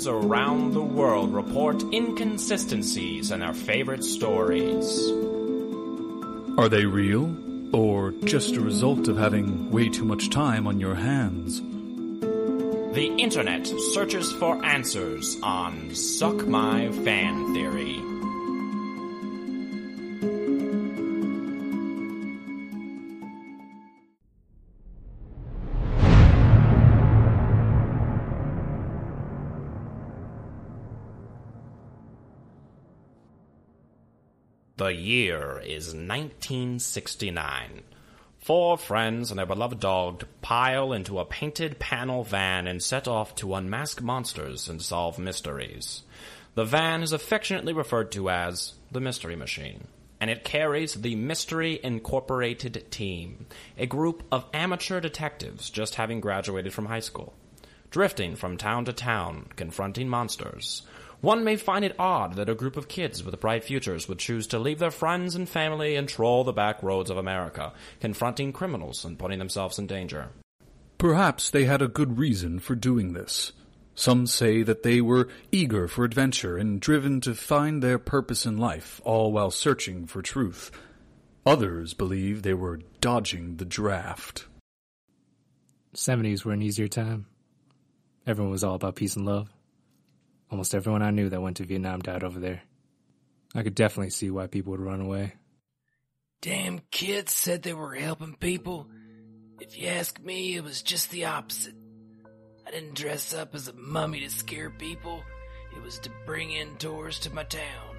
fans around the world report inconsistencies in their favorite stories. Are they real, or just a result of having way too much time on your hands? The internet searches for answers on Suck My Fan Theory. The year is 1969. 4 friends and their beloved dog pile into a painted panel van and set off to unmask monsters and solve mysteries. The van is affectionately referred to as the Mystery Machine, and it carries the Mystery Incorporated team, a group of amateur detectives just having graduated from high school, drifting from town to town, confronting monsters. One may find it odd that a group of kids with bright futures would choose to leave their friends and family and troll the back roads of America, confronting criminals and putting themselves in danger. Perhaps they had a good reason for doing this. Some say that they were eager for adventure and driven to find their purpose in life, all while searching for truth. Others believe they were dodging the draft. 70s were an easier time. Everyone was all about peace and love. Almost everyone I knew that went to Vietnam died over there. I could definitely see why people would run away. Damn kids said they were helping people. If you ask me, it was just the opposite. I didn't dress up as a mummy to scare people. It was to bring in tourists to my town.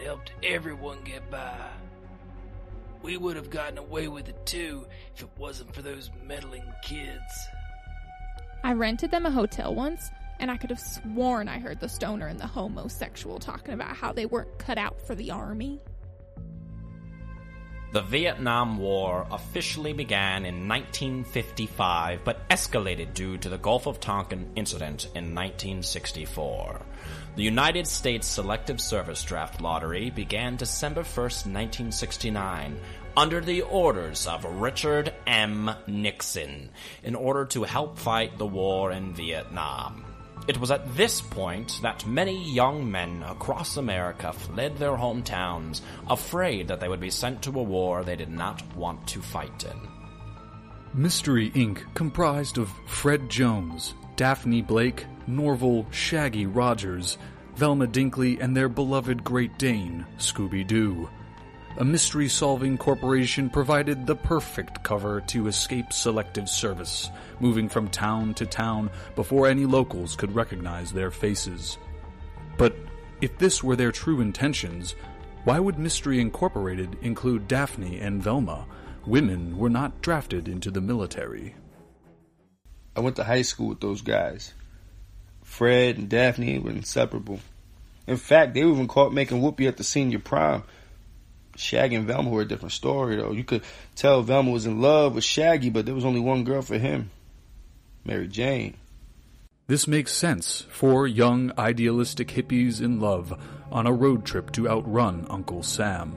It helped everyone get by. We would have gotten away with it too if it wasn't for those meddling kids. I rented them a hotel once, and I could have sworn I heard the stoner and the homosexual talking about how they weren't cut out for the army. The Vietnam War officially began in 1955, but escalated due to the Gulf of Tonkin incident in 1964. The United States Selective Service Draft Lottery began December 1st, 1969, under the orders of Richard M. Nixon, in order to help fight the war in Vietnam. It was at this point that many young men across America fled their hometowns, afraid that they would be sent to a war they did not want to fight in. Mystery, Inc. comprised of Fred Jones, Daphne Blake, Norville Shaggy Rogers, Velma Dinkley, and their beloved Great Dane, Scooby-Doo. A mystery-solving corporation provided the perfect cover to escape selective service, moving from town to town before any locals could recognize their faces. But if this were their true intentions, why would Mystery Incorporated include Daphne and Velma? Women were not drafted into the military. I went to high school with those guys. Fred and Daphne were inseparable. In fact, they were even caught making whoopee at the senior prom. Shaggy and Velma were a different story, though. You could tell Velma was in love with Shaggy, but there was only one girl for him, Mary Jane. This makes sense. 4 young, idealistic hippies in love on a road trip to outrun Uncle Sam.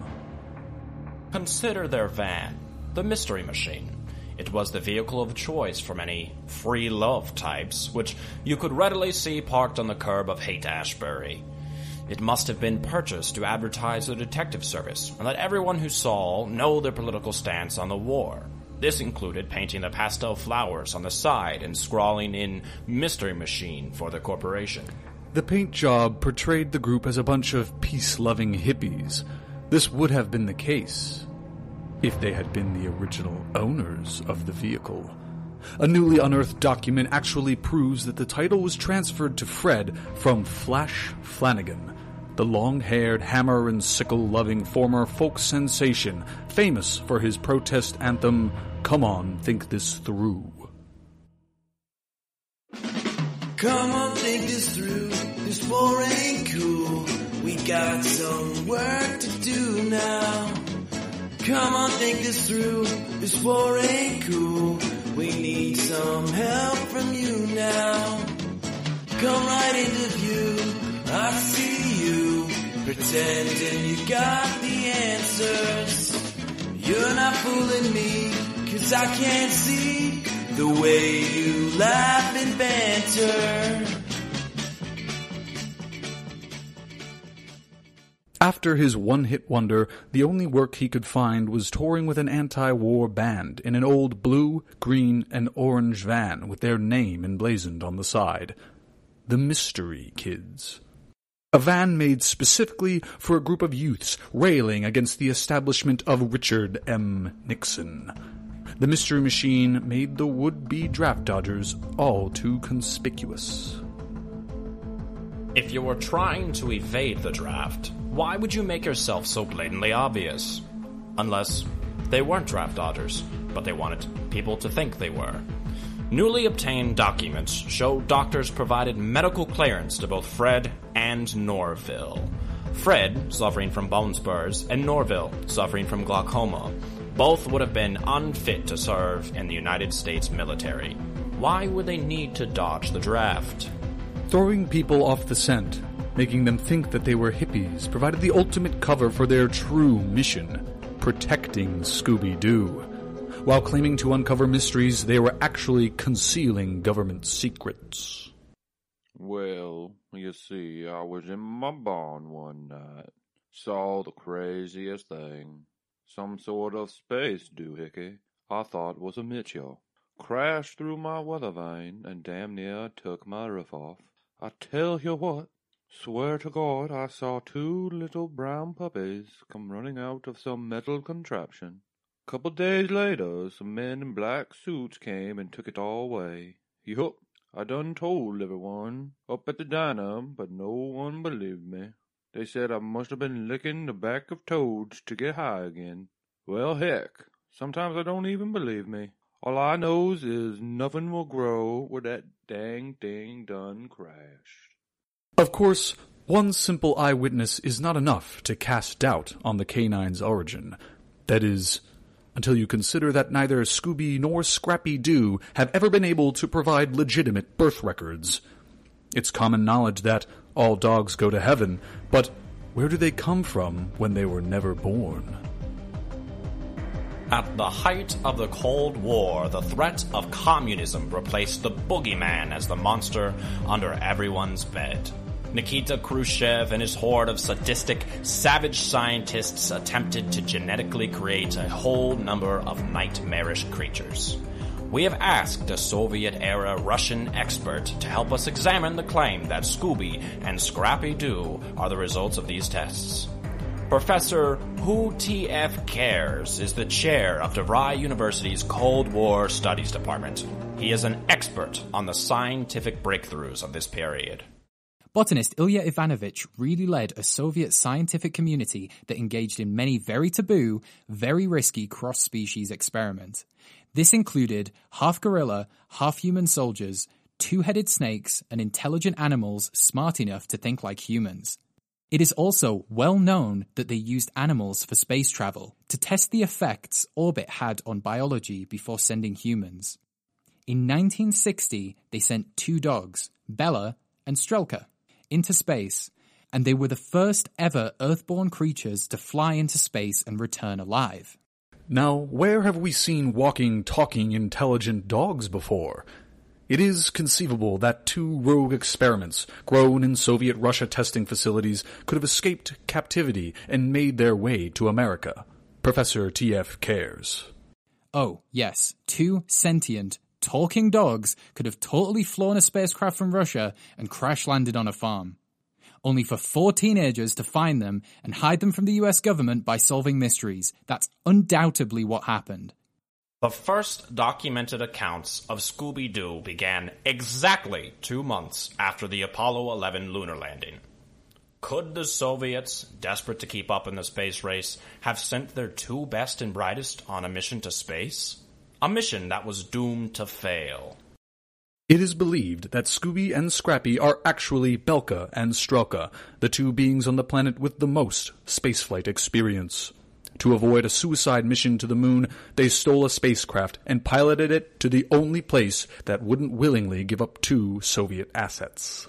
Consider their van, the Mystery Machine. It was the vehicle of choice for many free love types, which you could readily see parked on the curb of Haight-Ashbury. It must have been purchased to advertise the detective service and let everyone who saw know their political stance on the war. This included painting the pastel flowers on the side and scrawling in Mystery Machine for the corporation. The paint job portrayed the group as a bunch of peace-loving hippies. This would have been the case if they had been the original owners of the vehicle. A newly unearthed document actually proves that the title was transferred to Fred from Flash Flanagan, the long-haired, hammer and sickle-loving former folk sensation, famous for his protest anthem, Come On, Think This Through. Come on, think this through, this war ain't cool, we got some work to do now. Come on, think this through, this war ain't cool, we need some help from you now. Come right into view, I see you, pretending you got the answers. You're not fooling me, 'cause I can't see the way you laugh and banter. After his one-hit wonder, the only work he could find was touring with an anti-war band in an old blue, green, and orange van with their name emblazoned on the side. The Mystery Kids. A van made specifically for a group of youths railing against the establishment of Richard M. Nixon. The Mystery Machine made the would-be draft dodgers all too conspicuous. If you were trying to evade the draft, why would you make yourself so blatantly obvious? Unless they weren't draft dodgers, but they wanted people to think they were. Newly obtained documents show doctors provided medical clearance to both Fred and Norville. Fred, suffering from bone spurs, and Norville, suffering from glaucoma, both would have been unfit to serve in the United States military. Why would they need to dodge the draft? Throwing people off the scent, making them think that they were hippies, provided the ultimate cover for their true mission, protecting Scooby-Doo. While claiming to uncover mysteries, they were actually concealing government secrets. Well, you see, I was in my barn one night, saw the craziest thing. Some sort of space doohickey I thought was a meteor. Crashed through my weather vane and damn near took my roof off. I tell you what, swear to God I saw two little brown puppies come running out of some metal contraption. A couple days later, some men in black suits came and took it all away. Yup, I done told everyone up at the diner, but no one believed me. They said I must have been licking the back of toads to get high again. Well, heck, sometimes I don't even believe me. All I knows is nothing will grow where that dang thing done crashed. Of course, one simple eyewitness is not enough to cast doubt on the canine's origin. That is, until you consider that neither Scooby nor Scrappy-Doo have ever been able to provide legitimate birth records. It's common knowledge that all dogs go to heaven, but where do they come from when they were never born? At the height of the Cold War, the threat of communism replaced the boogeyman as the monster under everyone's bed. Nikita Khrushchev and his horde of sadistic, savage scientists attempted to genetically create a whole number of nightmarish creatures. We have asked a Soviet-era Russian expert to help us examine the claim that Scooby and Scrappy-Doo are the results of these tests. Professor Who TF Cares is the chair of DeVry University's Cold War Studies Department. He is an expert on the scientific breakthroughs of this period. Botanist Ilya Ivanovich really led a Soviet scientific community that engaged in many very taboo, very risky cross-species experiments. This included half-gorilla, half-human soldiers, two-headed snakes, and intelligent animals smart enough to think like humans. It is also well known that they used animals for space travel to test the effects orbit had on biology before sending humans. In 1960, they sent two dogs, Belka and Strelka, into space, and they were the first ever Earthborn creatures to fly into space and return alive. Now, where have we seen walking, talking, intelligent dogs before? It is conceivable that two rogue experiments, grown in Soviet Russia testing facilities, could have escaped captivity and made their way to America. Professor T.F. Cares. Oh, yes, two sentient, talking dogs could have totally flown a spacecraft from Russia and crash-landed on a farm. Only for four teenagers to find them and hide them from the US government by solving mysteries. That's undoubtedly what happened. The first documented accounts of Scooby-Doo began exactly 2 months after the Apollo 11 lunar landing. Could the Soviets, desperate to keep up in the space race, have sent their two best and brightest on a mission to space? A mission that was doomed to fail. It is believed that Scooby and Scrappy are actually Belka and Strelka, the two beings on the planet with the most spaceflight experience. To avoid a suicide mission to the moon, they stole a spacecraft and piloted it to the only place that wouldn't willingly give up two Soviet assets.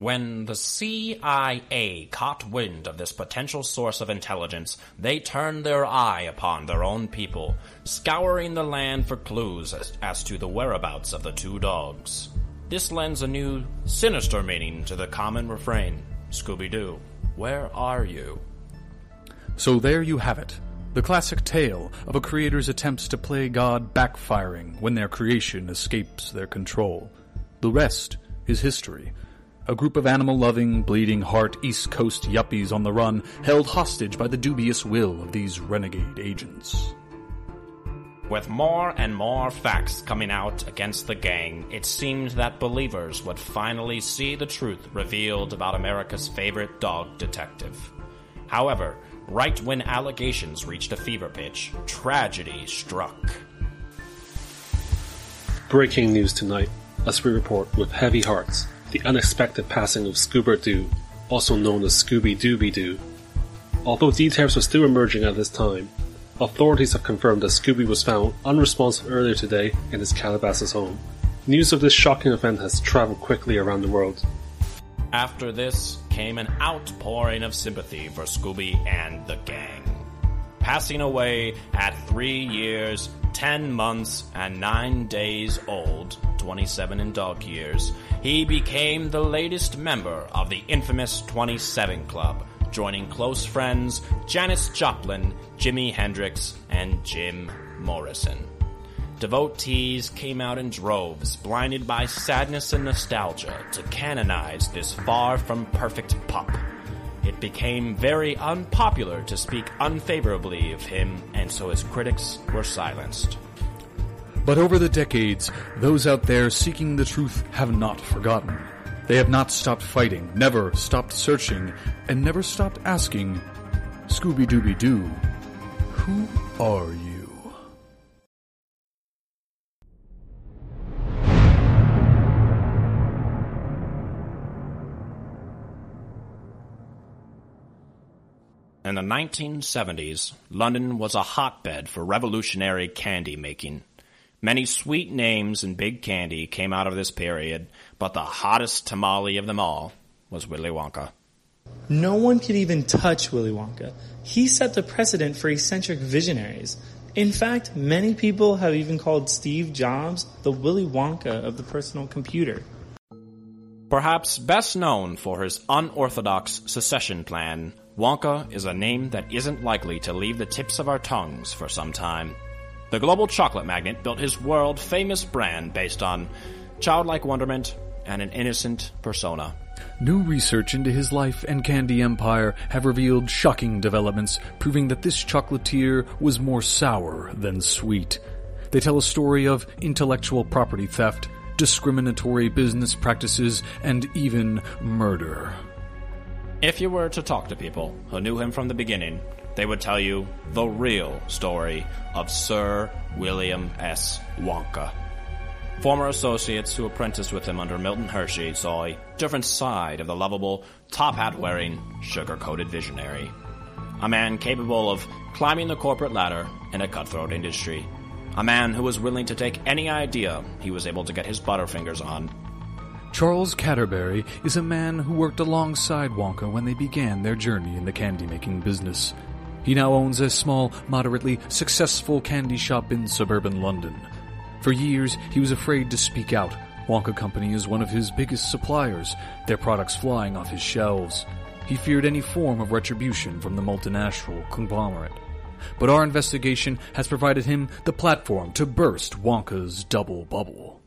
When the CIA caught wind of this potential source of intelligence, they turned their eye upon their own people, scouring the land for clues as to the whereabouts of the two dogs. This lends a new, sinister meaning to the common refrain, Scooby-Doo, Where are you? So there you have it. The classic tale of a creator's attempts to play God backfiring when their creation escapes their control. The rest is history. A group of animal-loving, bleeding-heart East Coast yuppies on the run, held hostage by the dubious will of these renegade agents. With more and more facts coming out against the gang, it seemed that believers would finally see the truth revealed about America's favorite dog detective. However, right when allegations reached a fever pitch, tragedy struck. Breaking news tonight, as we report with heavy hearts, the unexpected passing of Scooby-Doo, also known as Scooby-Dooby-Doo. Although details are still emerging at this time, authorities have confirmed that Scooby was found unresponsive earlier today in his Calabasas home. News of this shocking event has traveled quickly around the world. After this came an outpouring of sympathy for Scooby and the gang. Passing away at 3 years, 10 months, and 9 days old, 27 in dog years, he became the latest member of the infamous 27 Club, joining close friends Janis Joplin, Jimi Hendrix, and Jim Morrison. Devotees came out in droves, blinded by sadness and nostalgia, to canonize this far from perfect pup. It became very unpopular to speak unfavorably of him, and so his critics were silenced. But over the decades, those out there seeking the truth have not forgotten. They have not stopped fighting, never stopped searching, and never stopped asking, Scooby-Dooby-Doo, who are you? In the 1970s, London was a hotbed for revolutionary candy making. Many sweet names in big candy came out of this period, but the hottest tamale of them all was Willy Wonka. No one could even touch Willy Wonka. He set the precedent for eccentric visionaries. In fact, many people have even called Steve Jobs the Willy Wonka of the personal computer. Perhaps best known for his unorthodox secession plan, Wonka is a name that isn't likely to leave the tips of our tongues for some time. The global chocolate magnate built his world-famous brand based on childlike wonderment and an innocent persona. New research into his life and candy empire have revealed shocking developments, proving that this chocolatier was more sour than sweet. They tell a story of intellectual property theft, discriminatory business practices, and even murder. If you were to talk to people who knew him from the beginning, they would tell you the real story of Sir William S. Wonka. Former associates who apprenticed with him under Milton Hershey saw a different side of the lovable, top hat-wearing, sugar-coated visionary. A man capable of climbing the corporate ladder in a cutthroat industry. A man who was willing to take any idea he was able to get his butterfingers on. Charles Catterberry is a man who worked alongside Wonka when they began their journey in the candy-making business. He now owns a small, moderately successful candy shop in suburban London. For years, he was afraid to speak out. Wonka Company is one of his biggest suppliers, their products flying off his shelves. He feared any form of retribution from the multinational conglomerate. But our investigation has provided him the platform to burst Wonka's double bubble.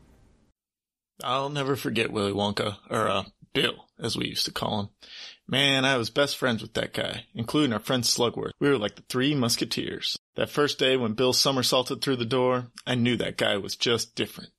I'll never forget Willy Wonka, or Bill, as we used to call him. Man, I was best friends with that guy, including our friend Slugworth. We were like the Three Musketeers. That first day when Bill somersaulted through the door, I knew that guy was just different.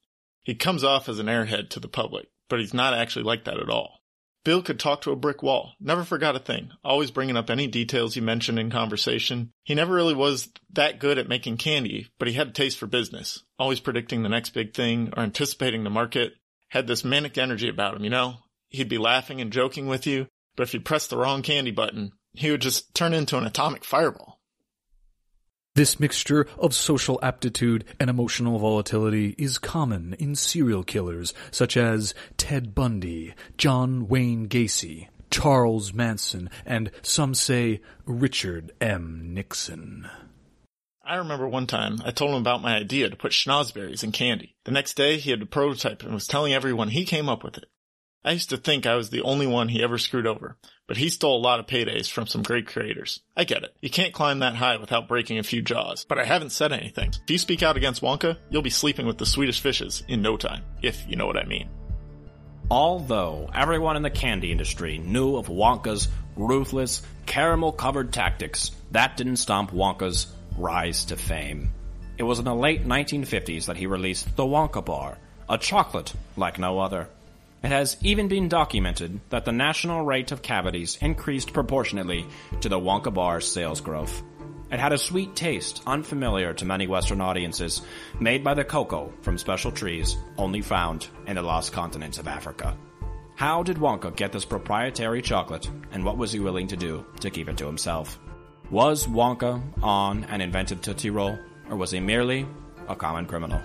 He comes off as an airhead to the public, but he's not actually like that at all. Bill could talk to a brick wall, never forgot a thing, always bringing up any details you mentioned in conversation. He never really was that good at making candy, but he had a taste for business, always predicting the next big thing or anticipating the market. Had this manic energy about him, you know? He'd be laughing and joking with you, but if you pressed the wrong candy button, he would just turn into an atomic fireball. This mixture of social aptitude and emotional volatility is common in serial killers such as Ted Bundy, John Wayne Gacy, Charles Manson, and some say Richard M. Nixon. I remember one time I told him about my idea to put schnozberries in candy. The next day he had a prototype and was telling everyone he came up with it. I used to think I was the only one he ever screwed over, but he stole a lot of paydays from some great creators. I get it. You can't climb that high without breaking a few jaws, but I haven't said anything. If you speak out against Wonka, you'll be sleeping with the Swedish fishes in no time, if you know what I mean. Although everyone in the candy industry knew of Wonka's ruthless, caramel-covered tactics, that didn't stop Wonka's rise to fame. It was in the late 1950s that he released the Wonka Bar, a chocolate like no other. It has even been documented that the national rate of cavities increased proportionately to the Wonka Bar's sales growth. It had a sweet taste unfamiliar to many Western audiences, made by the cocoa from special trees only found in the lost continents of Africa. How did Wonka get this proprietary chocolate, and what was he willing to do to keep it to himself? Was Wonka on an inventive Tootsie Roll, or was he merely a common criminal?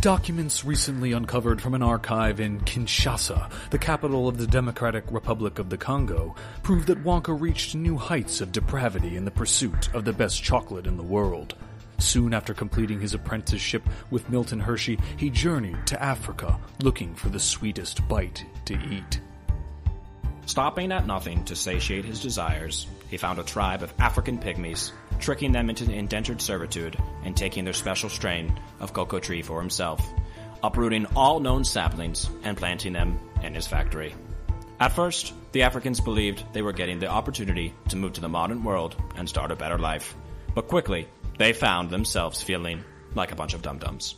Documents recently uncovered from an archive in Kinshasa, the capital of the Democratic Republic of the Congo, prove that Wonka reached new heights of depravity in the pursuit of the best chocolate in the world. Soon after completing his apprenticeship with Milton Hershey, he journeyed to Africa, looking for the sweetest bite to eat. Stopping at nothing to satiate his desires, he found a tribe of African pygmies, tricking them into indentured servitude and taking their special strain of cocoa tree for himself, uprooting all known saplings and planting them in his factory. At first, the Africans believed they were getting the opportunity to move to the modern world and start a better life, but quickly they found themselves feeling like a bunch of dum-dums.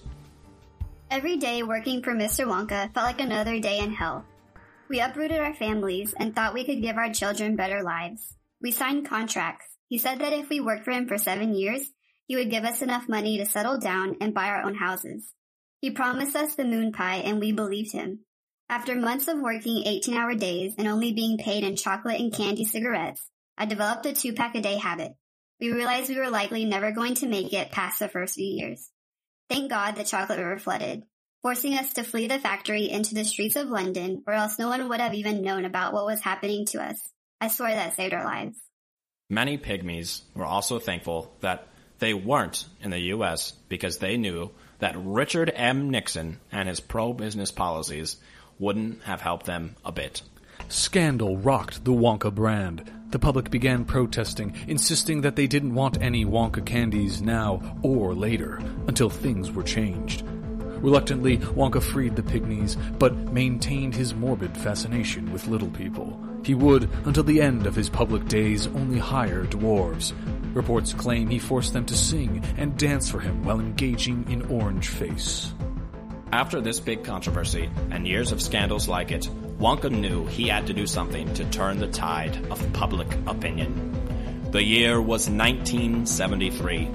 Every day working for Mr. Wonka felt like another day in hell. We uprooted our families and thought we could give our children better lives. We signed contracts. He said that if we worked for him for 7 years, he would give us enough money to settle down and buy our own houses. He promised us the moon pie, and we believed him. After months of working 18-hour days and only being paid in chocolate and candy cigarettes, I developed a 2-pack-a-day habit. We realized we were likely never going to make it past the first few years. Thank God the chocolate river flooded, forcing us to flee the factory into the streets of London, or else no one would have even known about what was happening to us. I swear that saved our lives. Many pygmies were also thankful that they weren't in the U.S. because they knew that Richard M. Nixon and his pro-business policies wouldn't have helped them a bit. Scandal rocked the Wonka brand. The public began protesting, insisting that they didn't want any Wonka candies now or later, until things were changed. Reluctantly, Wonka freed the pygmies, but maintained his morbid fascination with little people. He would, until the end of his public days, only hire dwarves. Reports claim he forced them to sing and dance for him while engaging in orange face. After this big controversy, and years of scandals like it, Wonka knew he had to do something to turn the tide of public opinion. The year was 1973.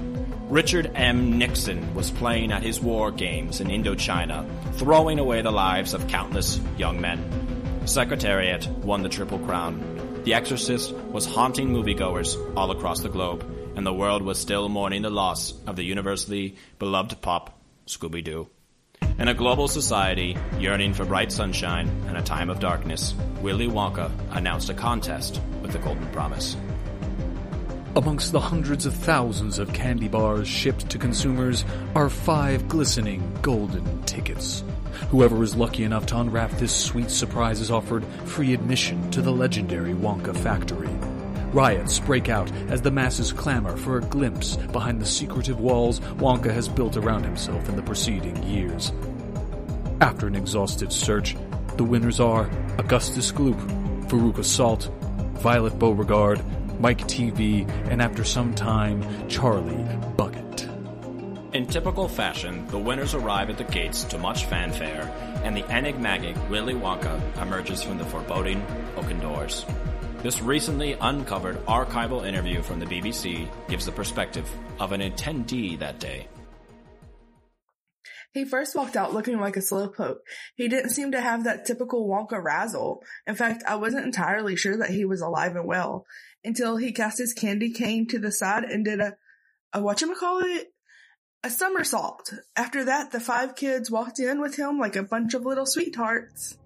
Richard M. Nixon was playing at his war games in Indochina, throwing away the lives of countless young men. Secretariat won the Triple Crown. The Exorcist was haunting moviegoers all across the globe, and the world was still mourning the loss of the universally beloved pop, Scooby-Doo. In a global society yearning for bright sunshine and a time of darkness, Willy Wonka announced a contest with the Golden Promise. Amongst the hundreds of thousands of candy bars shipped to consumers are 5 glistening golden tickets. Whoever is lucky enough to unwrap this sweet surprise is offered free admission to the legendary Wonka factory. Riots break out as the masses clamor for a glimpse behind the secretive walls Wonka has built around himself in the preceding years. After an exhaustive search, the winners are Augustus Gloop, Veruca Salt, Violet Beauregard, Mike TV, and after some time, Charlie Bucket. In typical fashion, the winners arrive at the gates to much fanfare, and the enigmatic Willy Wonka emerges from the foreboding oaken doors. This recently uncovered archival interview from the BBC gives the perspective of an attendee that day. He first walked out looking like a slowpoke. He didn't seem to have that typical Wonka razzle. In fact, I wasn't entirely sure that he was alive and well, until he cast his candy cane to the side and did a whatchamacallit? A somersault. After that, the 5 kids walked in with him like a bunch of little sweethearts.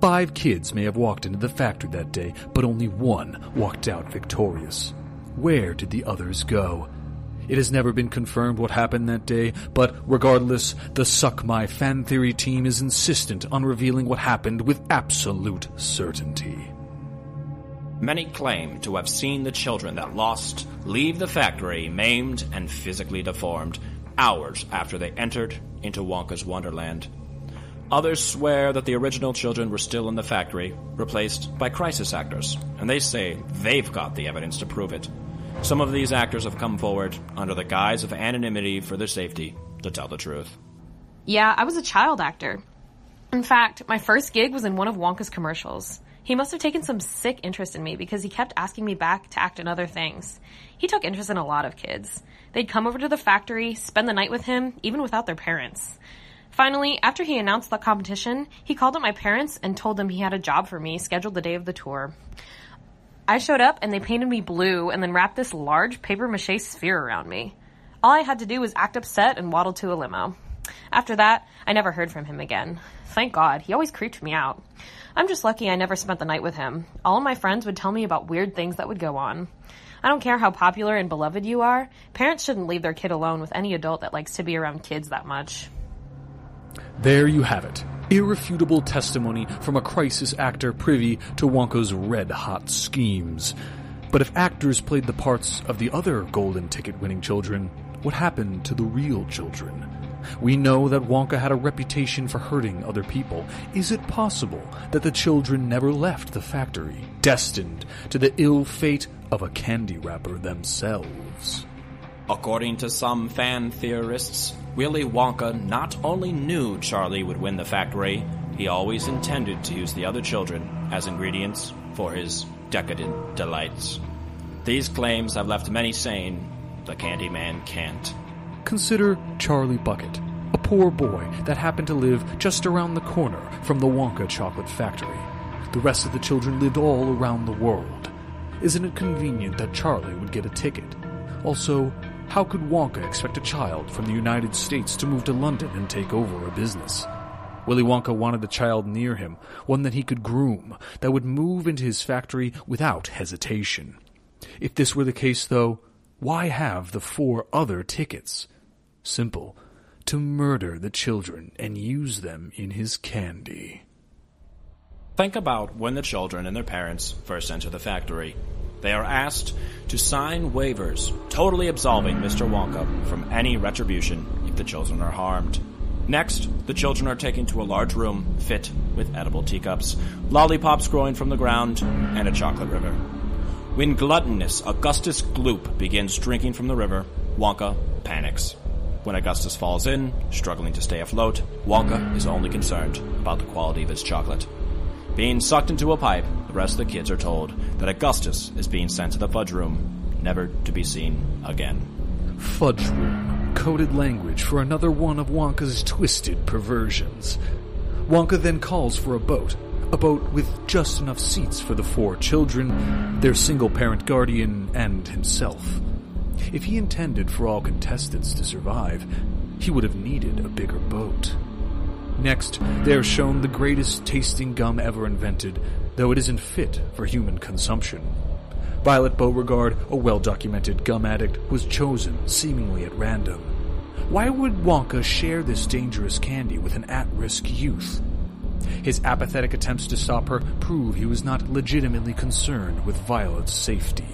5 kids may have walked into the factory that day, but only one walked out victorious. Where did the others go? It has never been confirmed what happened that day, but regardless, the Suck My Fan Theory team is insistent on revealing what happened with absolute certainty. Many claim to have seen the children that lost leave the factory maimed and physically deformed hours after they entered into Wonka's Wonderland. Others swear that the original children were still in the factory, replaced by crisis actors, and they say they've got the evidence to prove it. Some of these actors have come forward under the guise of anonymity for their safety to tell the truth. Yeah, I was a child actor. In fact, my first gig was in one of Wonka's commercials. He must have taken some sick interest in me because he kept asking me back to act in other things. He took interest in a lot of kids. They'd come over to the factory, spend the night with him, even without their parents. Finally, after he announced the competition, he called up my parents and told them he had a job for me scheduled the day of the tour. I showed up and they painted me blue and then wrapped this large papier-mâché sphere around me. All I had to do was act upset and waddle to a limo. After that, I never heard from him again. Thank God, he always creeped me out. I'm just lucky I never spent the night with him. All of my friends would tell me about weird things that would go on. I don't care how popular and beloved you are, parents shouldn't leave their kid alone with any adult that likes to be around kids that much. There you have it. Irrefutable testimony from a crisis actor privy to Wonka's red-hot schemes. But if actors played the parts of the other golden ticket-winning children, what happened to the real children? We know that Wonka had a reputation for hurting other people. Is it possible that the children never left the factory, destined to the ill fate of a candy wrapper themselves? According to some fan theorists, Willy Wonka not only knew Charlie would win the factory, he always intended to use the other children as ingredients for his decadent delights. These claims have left many saying, "The Candyman can't." Consider Charlie Bucket, a poor boy that happened to live just around the corner from the Wonka chocolate factory. The rest of the children lived all around the world. Isn't it convenient that Charlie would get a ticket? Also, how could Wonka expect a child from the United States to move to London and take over a business? Willy Wonka wanted a child near him, one that he could groom, that would move into his factory without hesitation. If this were the case, though, why have the 4 other tickets? Simple. To murder the children and use them in his candy. Think about when the children and their parents first enter the factory. They are asked to sign waivers, totally absolving Mr. Wonka from any retribution if the children are harmed. Next, the children are taken to a large room fit with edible teacups, lollipops growing from the ground, and a chocolate river. When gluttonous Augustus Gloop begins drinking from the river, Wonka panics. When Augustus falls in, struggling to stay afloat, Wonka is only concerned about the quality of his chocolate. Being sucked into a pipe, the rest of the kids are told that Augustus is being sent to the fudge room, never to be seen again. Fudge room, coded language for another one of Wonka's twisted perversions. Wonka then calls for a boat with just enough seats for the 4 children, their single-parent guardian, and himself. If he intended for all contestants to survive, he would have needed a bigger boat. Next, they are shown the greatest tasting gum ever invented, though it isn't fit for human consumption. Violet Beauregard, a well-documented gum addict, was chosen seemingly at random. Why would Wonka share this dangerous candy with an at-risk youth? His apathetic attempts to stop her prove he was not legitimately concerned with Violet's safety.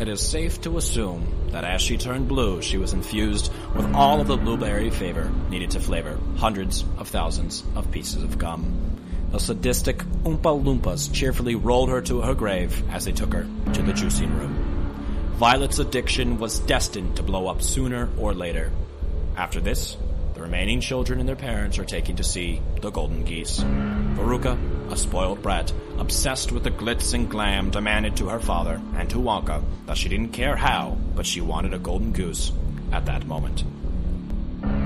It is safe to assume that as she turned blue, she was infused with all of the blueberry flavor needed to flavor hundreds of thousands of pieces of gum. The sadistic Oompa Loompas cheerfully rolled her to her grave as they took her to the juicing room. Violet's addiction was destined to blow up sooner or later. After this, the remaining children and their parents are taken to see the golden geese. Veruca, a spoiled brat, obsessed with the glitz and glam, demanded to her father and to Wonka that she didn't care how, but she wanted a golden goose at that moment.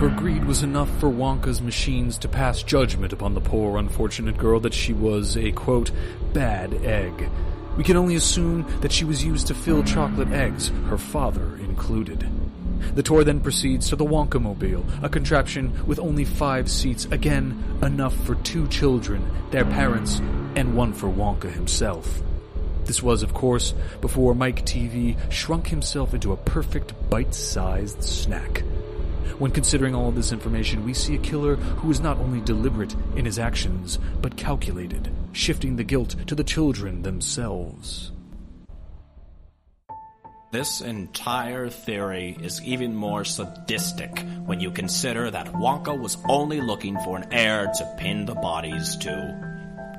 Her greed was enough for Wonka's machines to pass judgment upon the poor, unfortunate girl that she was a, quote, bad egg. We can only assume that she was used to fill chocolate eggs, her father included. The tour then proceeds to the Wonka-mobile, a contraption with only 5 seats, again, enough for 2 children, their parents, and one for Wonka himself. This was, of course, before Mike TV shrunk himself into a perfect bite-sized snack. When considering all of this information, we see a killer who is not only deliberate in his actions, but calculated, shifting the guilt to the children themselves. This entire theory is even more sadistic when you consider that Wonka was only looking for an heir to pin the bodies to.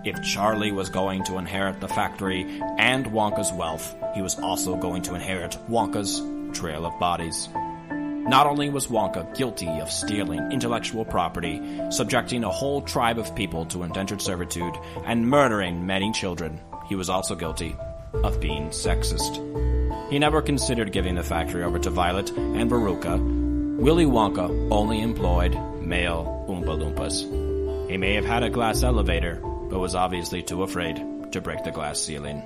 If Charlie was going to inherit the factory and Wonka's wealth, he was also going to inherit Wonka's trail of bodies. Not only was Wonka guilty of stealing intellectual property, subjecting a whole tribe of people to indentured servitude, and murdering many children, he was also guilty of being sexist. He never considered giving the factory over to Violet and Veruca. Willy Wonka only employed male Oompa Loompas. He may have had a glass elevator, but was obviously too afraid to break the glass ceiling.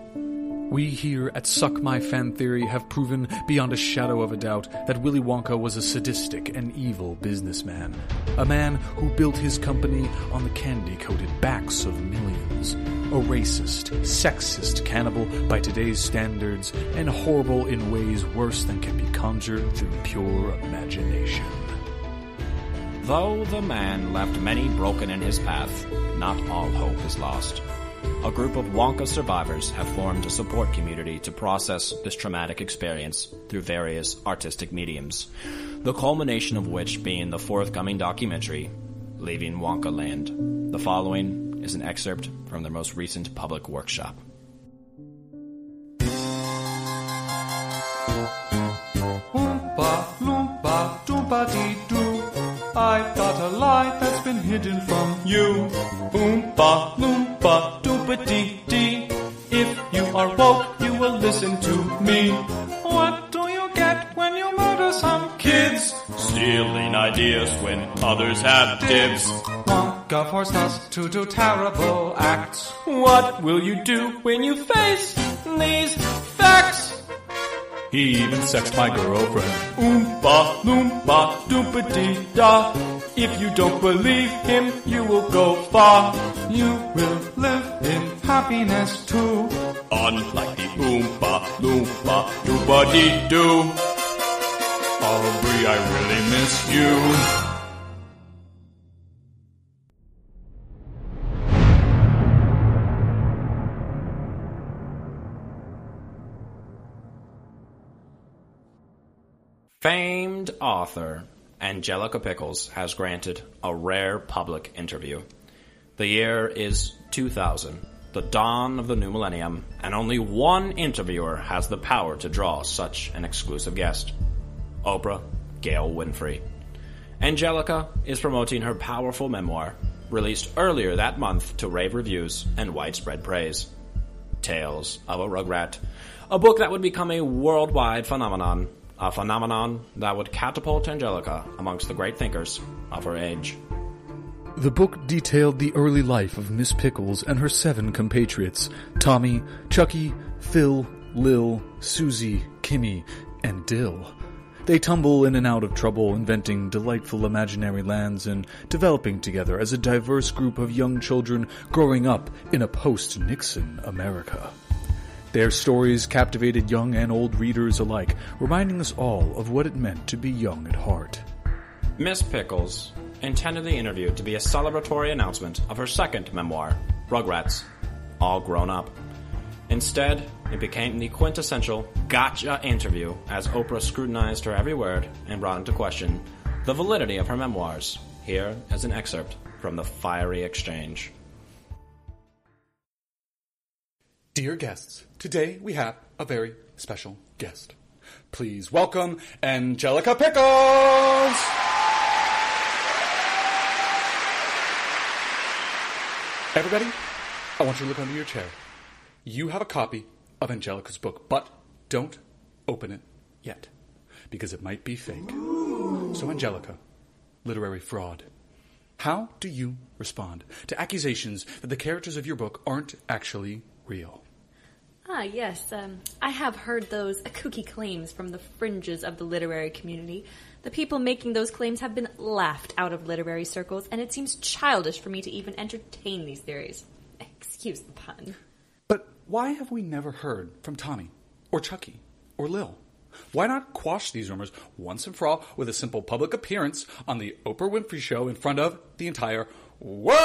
We here at Suck My Fan Theory have proven beyond a shadow of a doubt that Willy Wonka was a sadistic and evil businessman. A man who built his company on the candy-coated backs of millions. A racist, sexist cannibal by today's standards, and horrible in ways worse than can be conjured through pure imagination. Though the man left many broken in his path, not all hope is lost. A group of Wonka survivors have formed a support community to process this traumatic experience through various artistic mediums, the culmination of which being the forthcoming documentary, Leaving Wonka Land. The following is an excerpt from their most recent public workshop. Oompa Loompa Doompa-dee-doo, I've got a lie that's been hidden from you. Oompa Loompa Doompa-dee-dee, if you are woke, you will listen to me. What do you get when you murder some kids? Stealing ideas when others have dibs. Wonka forced us to do terrible acts. What will you do when you face these facts? He even sexed my girlfriend. Oompa Loompa Doompa-dee-da. If you don't believe him, you will go far. You will live in happiness too, unlike the Oompa Loompa Doompa-dee-doo. Aubrey, I really miss you. Famed author Angelica Pickles has granted a rare public interview. The year is 2000, the dawn of the new millennium, and only one interviewer has the power to draw such an exclusive guest: Oprah Gail Winfrey. Angelica is promoting her powerful memoir, released earlier that month to rave reviews and widespread praise, Tales of a Rugrat, a book that would become a worldwide phenomenon. A phenomenon that would catapult Angelica amongst the great thinkers of her age. The book detailed the early life of Miss Pickles and her 7 compatriots, Tommy, Chucky, Phil, Lil, Susie, Kimmy, and Dill. They tumble in and out of trouble, inventing delightful imaginary lands and developing together as a diverse group of young children growing up in a post-Nixon America. Their stories captivated young and old readers alike, reminding us all of what it meant to be young at heart. Miss Pickles intended the interview to be a celebratory announcement of her second memoir, Rugrats, All Grown Up. Instead, it became the quintessential gotcha interview as Oprah scrutinized her every word and brought into question the validity of her memoirs. Here is an excerpt from the fiery exchange. Dear guests, today we have a very special guest. Please welcome Angelica Pickles! Everybody, I want you to look under your chair. You have a copy of Angelica's book, but don't open it yet, because it might be fake. Ooh. So Angelica, literary fraud. How do you respond to accusations that the characters of your book aren't actually real? Ah, yes. I have heard those kooky claims from the fringes of the literary community. The people making those claims have been laughed out of literary circles, and it seems childish for me to even entertain these theories. Excuse the pun. But Why have we never heard from Tommy or Chucky or Lil? Why not quash these rumors once and for all with a simple public appearance on the Oprah Winfrey Show in front of the entire world?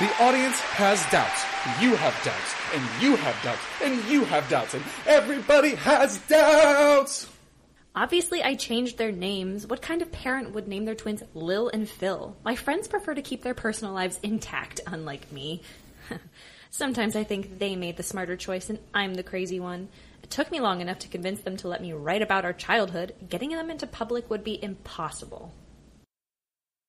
The audience has doubts. You have doubts. And you have doubts. And you have doubts. And everybody has doubts. Obviously, I changed their names. What kind of parent would name their twins Lil and Phil? My friends prefer to keep their personal lives intact, unlike me. Sometimes I think they made the smarter choice and I'm the crazy one. It took me long enough to convince them to let me write about our childhood. Getting them into public would be impossible.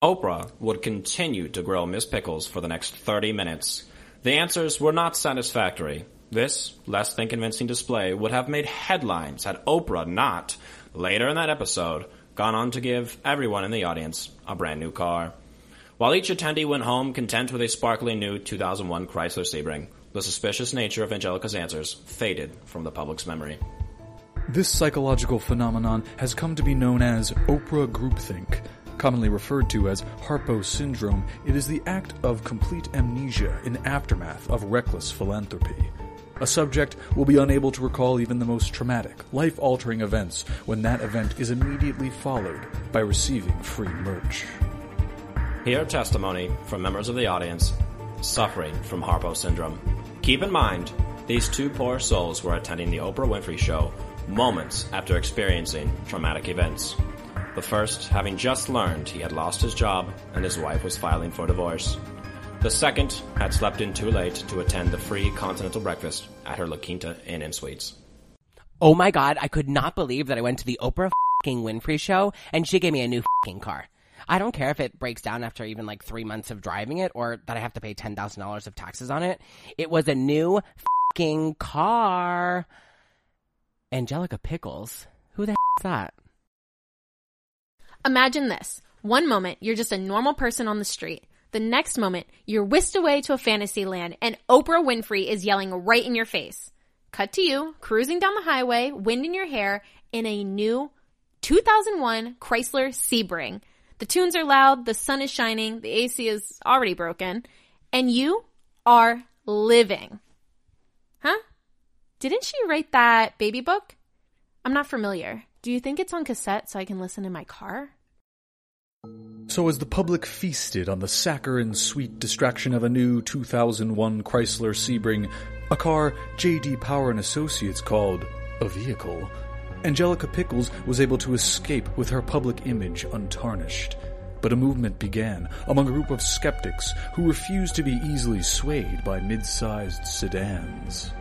Oprah would continue to grill Miss Pickles for the next 30 minutes. The answers were not satisfactory. This less than convincing display would have made headlines had Oprah not, later in that episode, gone on to give everyone in the audience a brand new car. While each attendee went home content with a sparkling new 2001 Chrysler Sebring, the suspicious nature of Angelica's answers faded from the public's memory. This psychological phenomenon has come to be known as Oprah groupthink. Commonly referred to as Harpo Syndrome, it is the act of complete amnesia in aftermath of reckless philanthropy. A subject will be unable to recall even the most traumatic, life-altering events when that event is immediately followed by receiving free merch. Hear testimony from members of the audience suffering from Harpo Syndrome. Keep in mind, these two poor souls were attending the Oprah Winfrey Show moments after experiencing traumatic events. The first having just learned he had lost his job and his wife was filing for divorce. The second had slept in too late to attend the free continental breakfast at her La Quinta Inn and Suites. Oh my god, I could not believe that I went to the Oprah f***ing Winfrey Show and she gave me a new f***ing car. I don't care if it breaks down after even like 3 months of driving it or that I have to pay $10,000 of taxes on it. It was a new f***ing car. Angelica Pickles? Who the f*** is that? Imagine this. One moment, you're just a normal person on the street. The next moment, you're whisked away to a fantasy land, and Oprah Winfrey is yelling right in your face. Cut to you, cruising down the highway, wind in your hair, in a new 2001 Chrysler Sebring. The tunes are loud, the sun is shining, the AC is already broken, and you are living. Huh? Didn't she write that baby book? I'm not familiar. Do you think it's on cassette so I can listen in my car? So as the public feasted on the saccharine sweet distraction of a new 2001 Chrysler Sebring, a car J.D. Power and Associates called a vehicle, Angelica Pickles was able to escape with her public image untarnished. But a movement began among a group of skeptics who refused to be easily swayed by mid-sized sedans.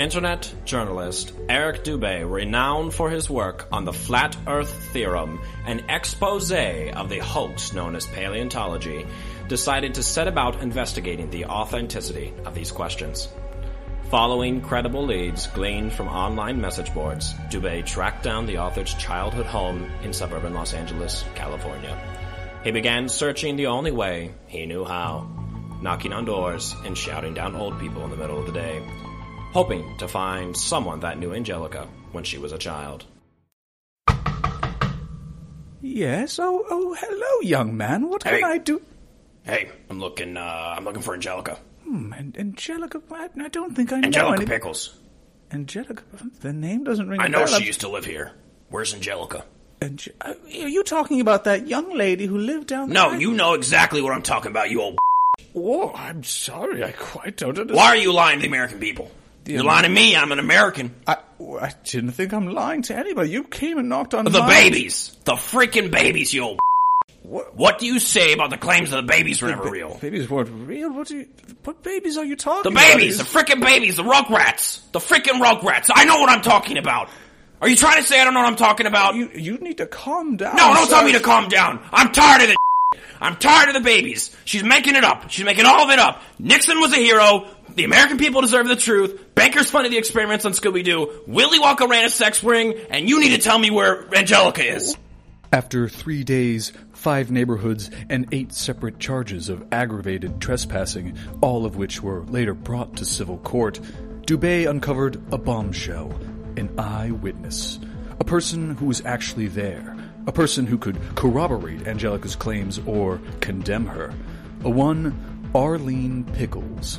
Internet journalist Eric Dubay, renowned for his work on the Flat Earth Theorem, an exposé of the hoax known as paleontology, decided to set about investigating the authenticity of these questions. Following credible leads gleaned from online message boards, Dubay tracked down the author's childhood home in suburban Los Angeles, California. He began searching the only way he knew how, knocking on doors and shouting down old people in the middle of the day, hoping to find someone that knew Angelica when she was a child. Yes? Oh, hello, young man. What can I do? Hey, I'm looking for Angelica. Angelica? I don't think I know Angelica Pickles. Angelica? The name doesn't ring a bell. I know she used to live here. Where's Angelica? Are you talking about that young lady who lived down there? No, you know exactly what I'm talking about, you old b****. Oh, I'm sorry. I quite don't understand. Why are you lying to the American people? You're lying to me. I'm an American. I didn't think I'm lying to anybody. You came and knocked on the babies. The freaking babies, you old What do you say about the claims that the babies were never real? Babies weren't real? What babies are you talking about? The babies. The freaking babies. The Rugrats. The freaking Rugrats. I know what I'm talking about. Are you trying to say I don't know what I'm talking about? You need to calm down. No, don't tell me to calm down. I'm tired of this. I'm tired of the babies. She's making it up. She's making all of it up. Nixon was a hero. The American people deserve the truth. Bankers funded the experiments on Scooby-Doo. Willy Wonka ran a sex ring. And you need to tell me where Angelica is. After 3 days, 5 neighborhoods, and 8 separate charges of aggravated trespassing, all of which were later brought to civil court, Dubay uncovered a bombshell, an eyewitness, a person who was actually there. A person who could corroborate Angelica's claims or condemn her. A one Arlene Pickles.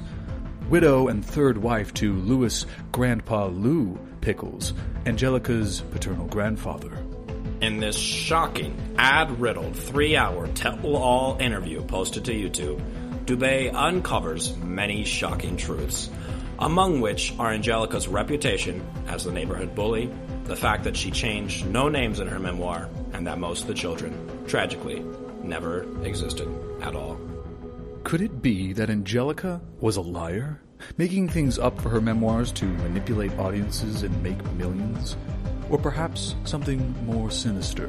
widow and third wife to Louis Grandpa Lou Pickles, Angelica's paternal grandfather. In this shocking, ad-riddled, three-hour tell-all interview posted to YouTube, Dubay uncovers many shocking truths, among which are Angelica's reputation as the neighborhood bully, the fact that she changed no names in her memoir, and that most of the children, tragically, never existed at all. Could it be that Angelica was a liar, making things up for her memoirs to manipulate audiences and make millions? Or perhaps something more sinister.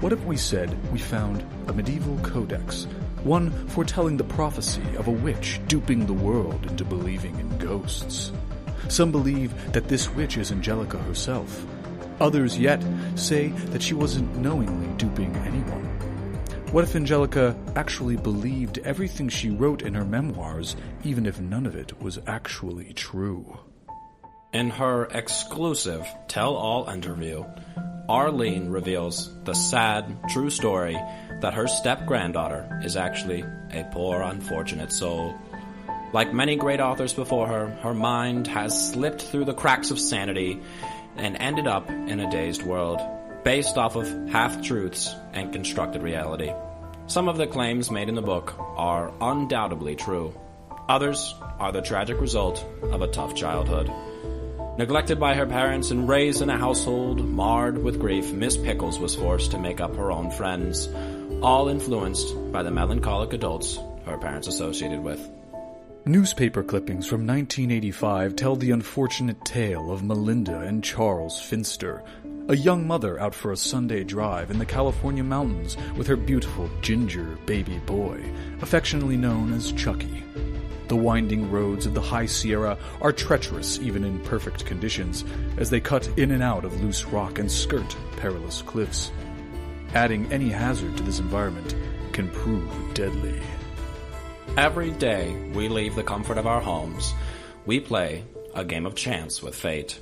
What if we said we found a medieval codex, one foretelling the prophecy of a witch duping the world into believing in ghosts? Some believe that this witch is Angelica herself. Others yet say that she wasn't knowingly duping anyone. What if Angelica actually believed everything she wrote in her memoirs, even if none of it was actually true? In her exclusive tell-all interview, Arlene reveals the sad, true story that her step-granddaughter is actually a poor, unfortunate soul. Like many great authors before her, her mind has slipped through the cracks of sanity and ended up in a dazed world, based off of half-truths and constructed reality. Some of the claims made in the book are undoubtedly true. Others are the tragic result of a tough childhood. Neglected by her parents and raised in a household marred with grief, Miss Pickles was forced to make up her own friends, all influenced by the melancholic adults her parents associated with. Newspaper clippings from 1985 tell the unfortunate tale of Melinda and Charles Finster, a young mother out for a Sunday drive in the California mountains with her beautiful ginger baby boy, affectionately known as Chucky. The winding roads of the High Sierra are treacherous even in perfect conditions, as they cut in and out of loose rock and skirt perilous cliffs. Adding any hazard to this environment can prove deadly. Every day we leave the comfort of our homes, we play a game of chance with fate.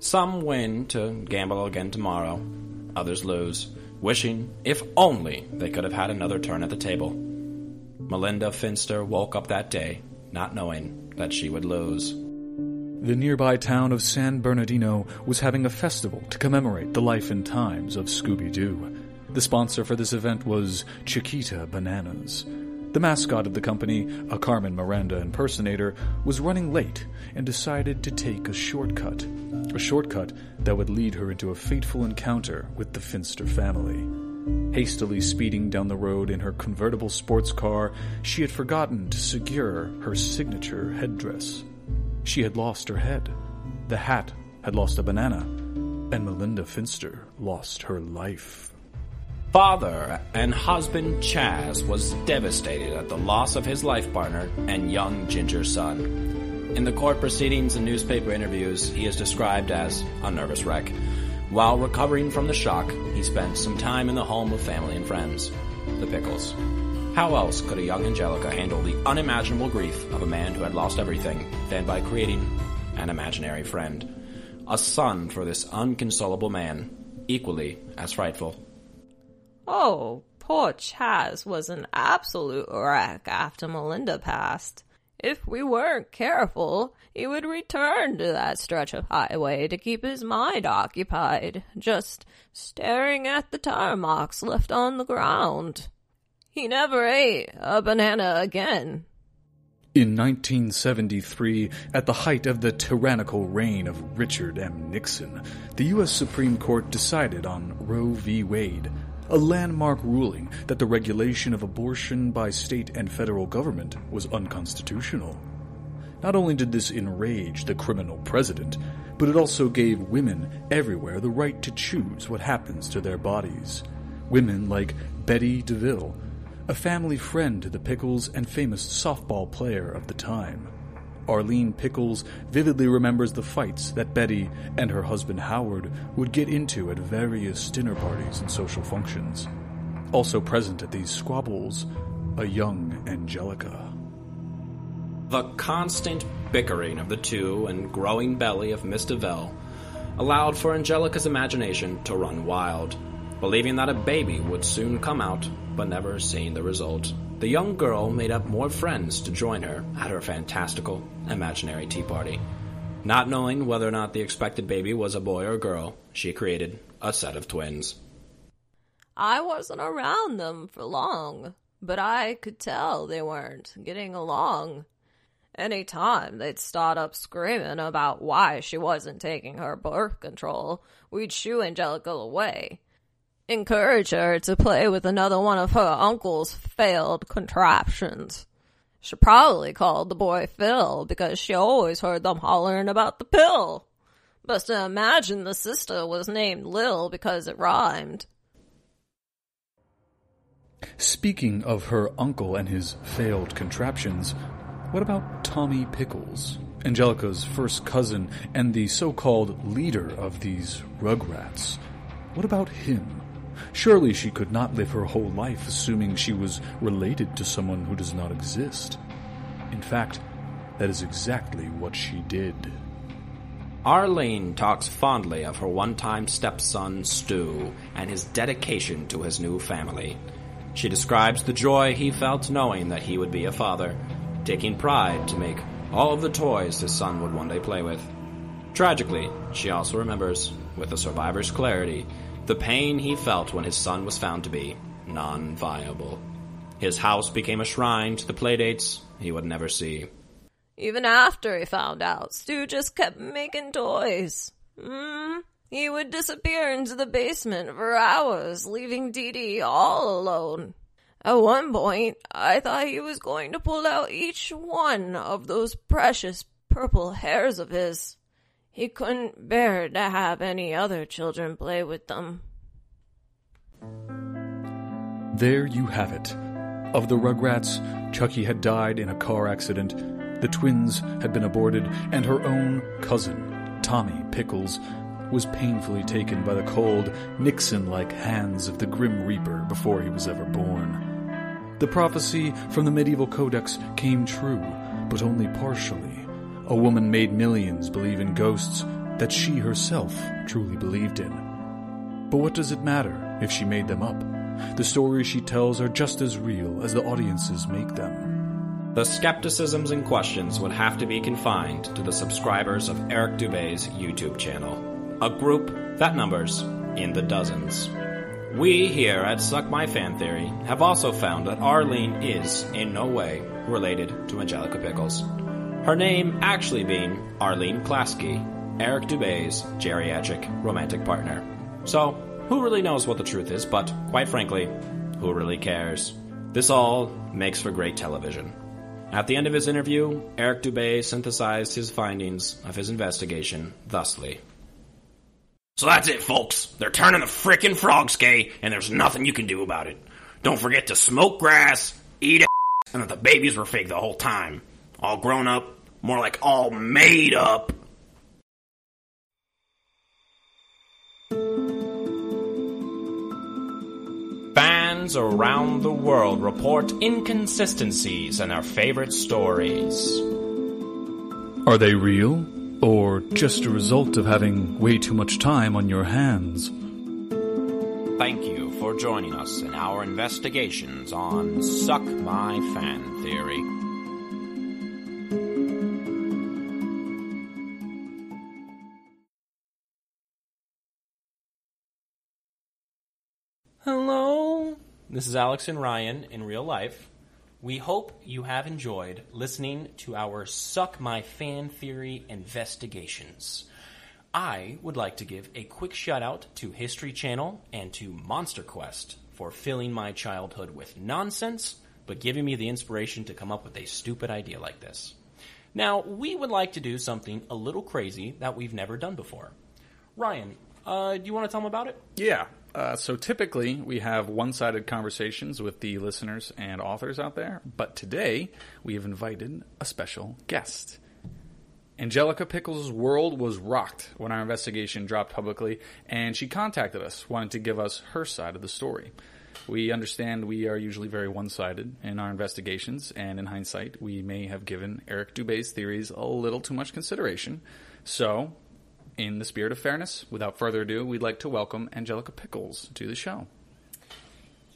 Some win to gamble again tomorrow, others lose, wishing if only they could have had another turn at the table. Melinda Finster woke up that day not knowing that she would lose. The nearby town of San Bernardino was having a festival to commemorate the life and times of Scooby-Doo. The sponsor for this event was Chiquita Bananas. The mascot of the company, a Carmen Miranda impersonator, was running late and decided to take a shortcut that would lead her into a fateful encounter with the Finster family. Hastily speeding down the road in her convertible sports car, she had forgotten to secure her signature headdress. She had lost her head. The hat had lost a banana. And Melinda Finster lost her life. Father and husband Chaz was devastated at the loss of his life partner and young ginger son. In the court proceedings and newspaper interviews, he is described as a nervous wreck. While recovering from the shock, he spent some time in the home of family and friends, the Pickles. How else could a young Angelica handle the unimaginable grief of a man who had lost everything than by creating an imaginary friend, a son for this inconsolable man, equally as frightful? Oh, poor Chaz was an absolute wreck after Melinda passed. If we weren't careful, he would return to that stretch of highway to keep his mind occupied, just staring at the tire marks left on the ground. He never ate a banana again. In 1973, at the height of the tyrannical reign of Richard M. Nixon, the U.S. Supreme Court decided on Roe v. Wade, a landmark ruling that the regulation of abortion by state and federal government was unconstitutional. Not only did this enrage the criminal president, but it also gave women everywhere the right to choose what happens to their bodies. Women like Betty DeVille, a family friend to the Pickles and famous softball player of the time. Arlene Pickles vividly remembers the fights that Betty and her husband Howard would get into at various dinner parties and social functions. Also present at these squabbles, a young Angelica. The constant bickering of the two and growing belly of Miss DeVille allowed for Angelica's imagination to run wild, believing that a baby would soon come out, but never seeing the result. The young girl made up more friends to join her at her fantastical imaginary tea party. Not knowing whether or not the expected baby was a boy or girl, she created a set of twins. I wasn't around them for long, but I could tell they weren't getting along. Any time they'd start up screaming about why she wasn't taking her birth control, we'd shoo Angelica away. Encourage her to play with another one of her uncle's failed contraptions. She probably called the boy Phil because she always heard them hollering about the pill. Best to imagine the sister was named Lil because it rhymed. Speaking of her uncle and his failed contraptions, what about Tommy Pickles, Angelica's first cousin and the so-called leader of these rugrats? What about him? Surely she could not live her whole life assuming she was related to someone who does not exist. In fact, that is exactly what she did. Arlene talks fondly of her one-time stepson, Stu, and his dedication to his new family. She describes the joy he felt knowing that he would be a father, taking pride to make all of the toys his son would one day play with. Tragically, she also remembers, with a survivor's clarity, the pain he felt when his son was found to be non-viable. His house became a shrine to the playdates he would never see. Even after he found out, Stu just kept making toys. He would disappear into the basement for hours, leaving Dee Dee all alone. At one point, I thought he was going to pull out each one of those precious purple hairs of his. He couldn't bear to have any other children play with them. There you have it. Of the Rugrats, Chucky had died in a car accident, the twins had been aborted, and her own cousin, Tommy Pickles, was painfully taken by the cold, Nixon-like hands of the Grim Reaper before he was ever born. The prophecy from the medieval codex came true, but only partially. A woman made millions believe in ghosts that she herself truly believed in. But what does it matter if she made them up? The stories she tells are just as real as the audiences make them. The skepticisms and questions would have to be confined to the subscribers of Eric Dubay's YouTube channel, a group that numbers in the dozens. We here at Suck My Fan Theory have also found that Arlene is in no way related to Angelica Pickles. Her name actually being Arlene Klasky, Eric Dubay's geriatric romantic partner. So, who really knows what the truth is, but, quite frankly, who really cares? This all makes for great television. At the end of his interview, Eric Dubay synthesized his findings of his investigation thusly. So that's it, folks. They're turning the frickin' frogs gay, and there's nothing you can do about it. Don't forget to smoke grass, eat ass, and that the babies were fake the whole time. All grown up, more like all made up. Fans around the world report inconsistencies in their favorite stories. Are they real? Or just a result of having way too much time on your hands? Thank you for joining us in our investigations on Suck My Fan Theory. Hello, this is Alex and Ryan in real life. We hope you have enjoyed listening to our Suck My Fan Theory investigations. I would like to give a quick shout out to History Channel and to Monster Quest for filling my childhood with nonsense, but giving me the inspiration to come up with a stupid idea like this. Now, we would like to do something a little crazy that we've never done before. Ryan, do you want to tell them about it? Yeah. So typically, we have one-sided conversations with the listeners and authors out there, but today, we have invited a special guest. Angelica Pickles' world was rocked when our investigation dropped publicly, and she contacted us, wanting to give us her side of the story. We understand we are usually very one-sided in our investigations, and in hindsight, we may have given Eric Dubay's theories a little too much consideration, so... in the spirit of fairness, without further ado, we'd like to welcome Angelica Pickles to the show.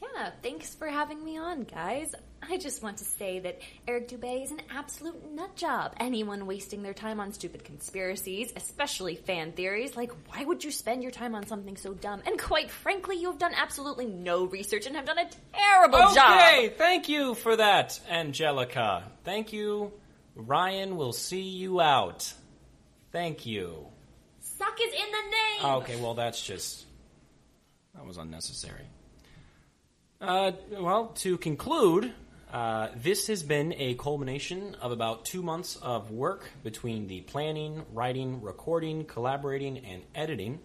Yeah, thanks for having me on, guys. I just want to say that Eric Dubay is an absolute nutjob. Anyone wasting their time on stupid conspiracies, especially fan theories, like, why would you spend your time on something so dumb? And quite frankly, you have done absolutely no research and have done a terrible job. Okay, thank you for that, Angelica. Thank you. Ryan will see you out. Thank you. Suck is in the name! Okay, well, that's just... that was unnecessary. Well, to conclude, this has been a culmination of about 2 months of work between the planning, writing, recording, collaborating, and editing.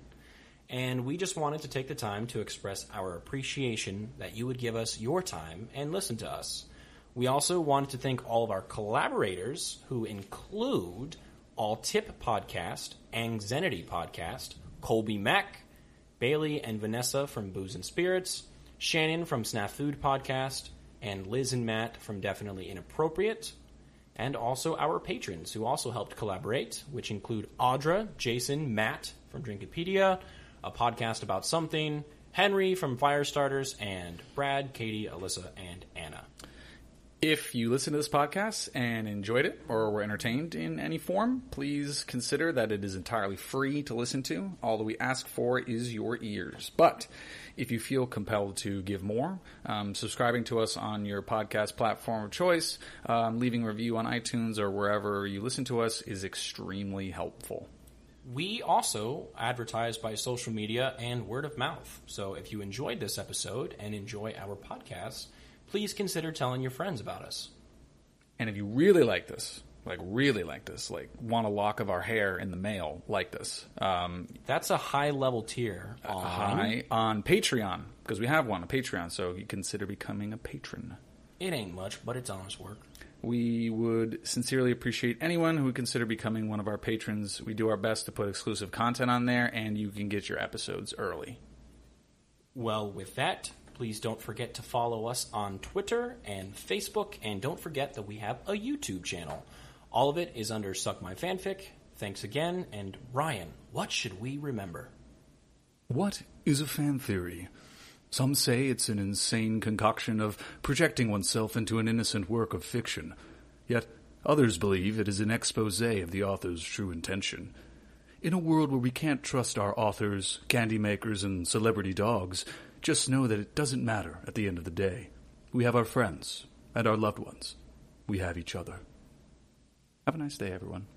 And we just wanted to take the time to express our appreciation that you would give us your time and listen to us. We also wanted to thank all of our collaborators, who include All Tip Podcast, Angzenity Podcast, Colby Mack, Bailey and Vanessa from Booze and Spirits, Shannon from Snap Food Podcast, and Liz and Matt from Definitely Inappropriate, and also our patrons who also helped collaborate, which include Audra, Jason, Matt from Drinkopedia, a podcast about something, Henry from Firestarters, and Brad, Katie, Alyssa, and Anna. If you listen to this podcast and enjoyed it or were entertained in any form, please consider that it is entirely free to listen to. All that we ask for is your ears. But if you feel compelled to give more, subscribing to us on your podcast platform of choice, leaving a review on iTunes or wherever you listen to us is extremely helpful. We also advertise by social media and word of mouth. So if you enjoyed this episode and enjoy our podcast, please consider telling your friends about us. And if you really like this, like want a lock of our hair in the mail like this. That's a high-level tier on Patreon, because we have one on Patreon, so you consider becoming a patron. It ain't much, but it's honest work. We would sincerely appreciate anyone who would consider becoming one of our patrons. We do our best to put exclusive content on there, and you can get your episodes early. Well, with that... please don't forget to follow us on Twitter and Facebook, and don't forget that we have a YouTube channel. All of it is under Suck My Fanfic. Thanks again, and Ryan, what should we remember? What is a fan theory? Some say it's an insane concoction of projecting oneself into an innocent work of fiction. Yet others believe it is an expose of the author's true intention. In a world where we can't trust our authors, candy makers, and celebrity dogs... just know that it doesn't matter at the end of the day. We have our friends and our loved ones. We have each other. Have a nice day, everyone.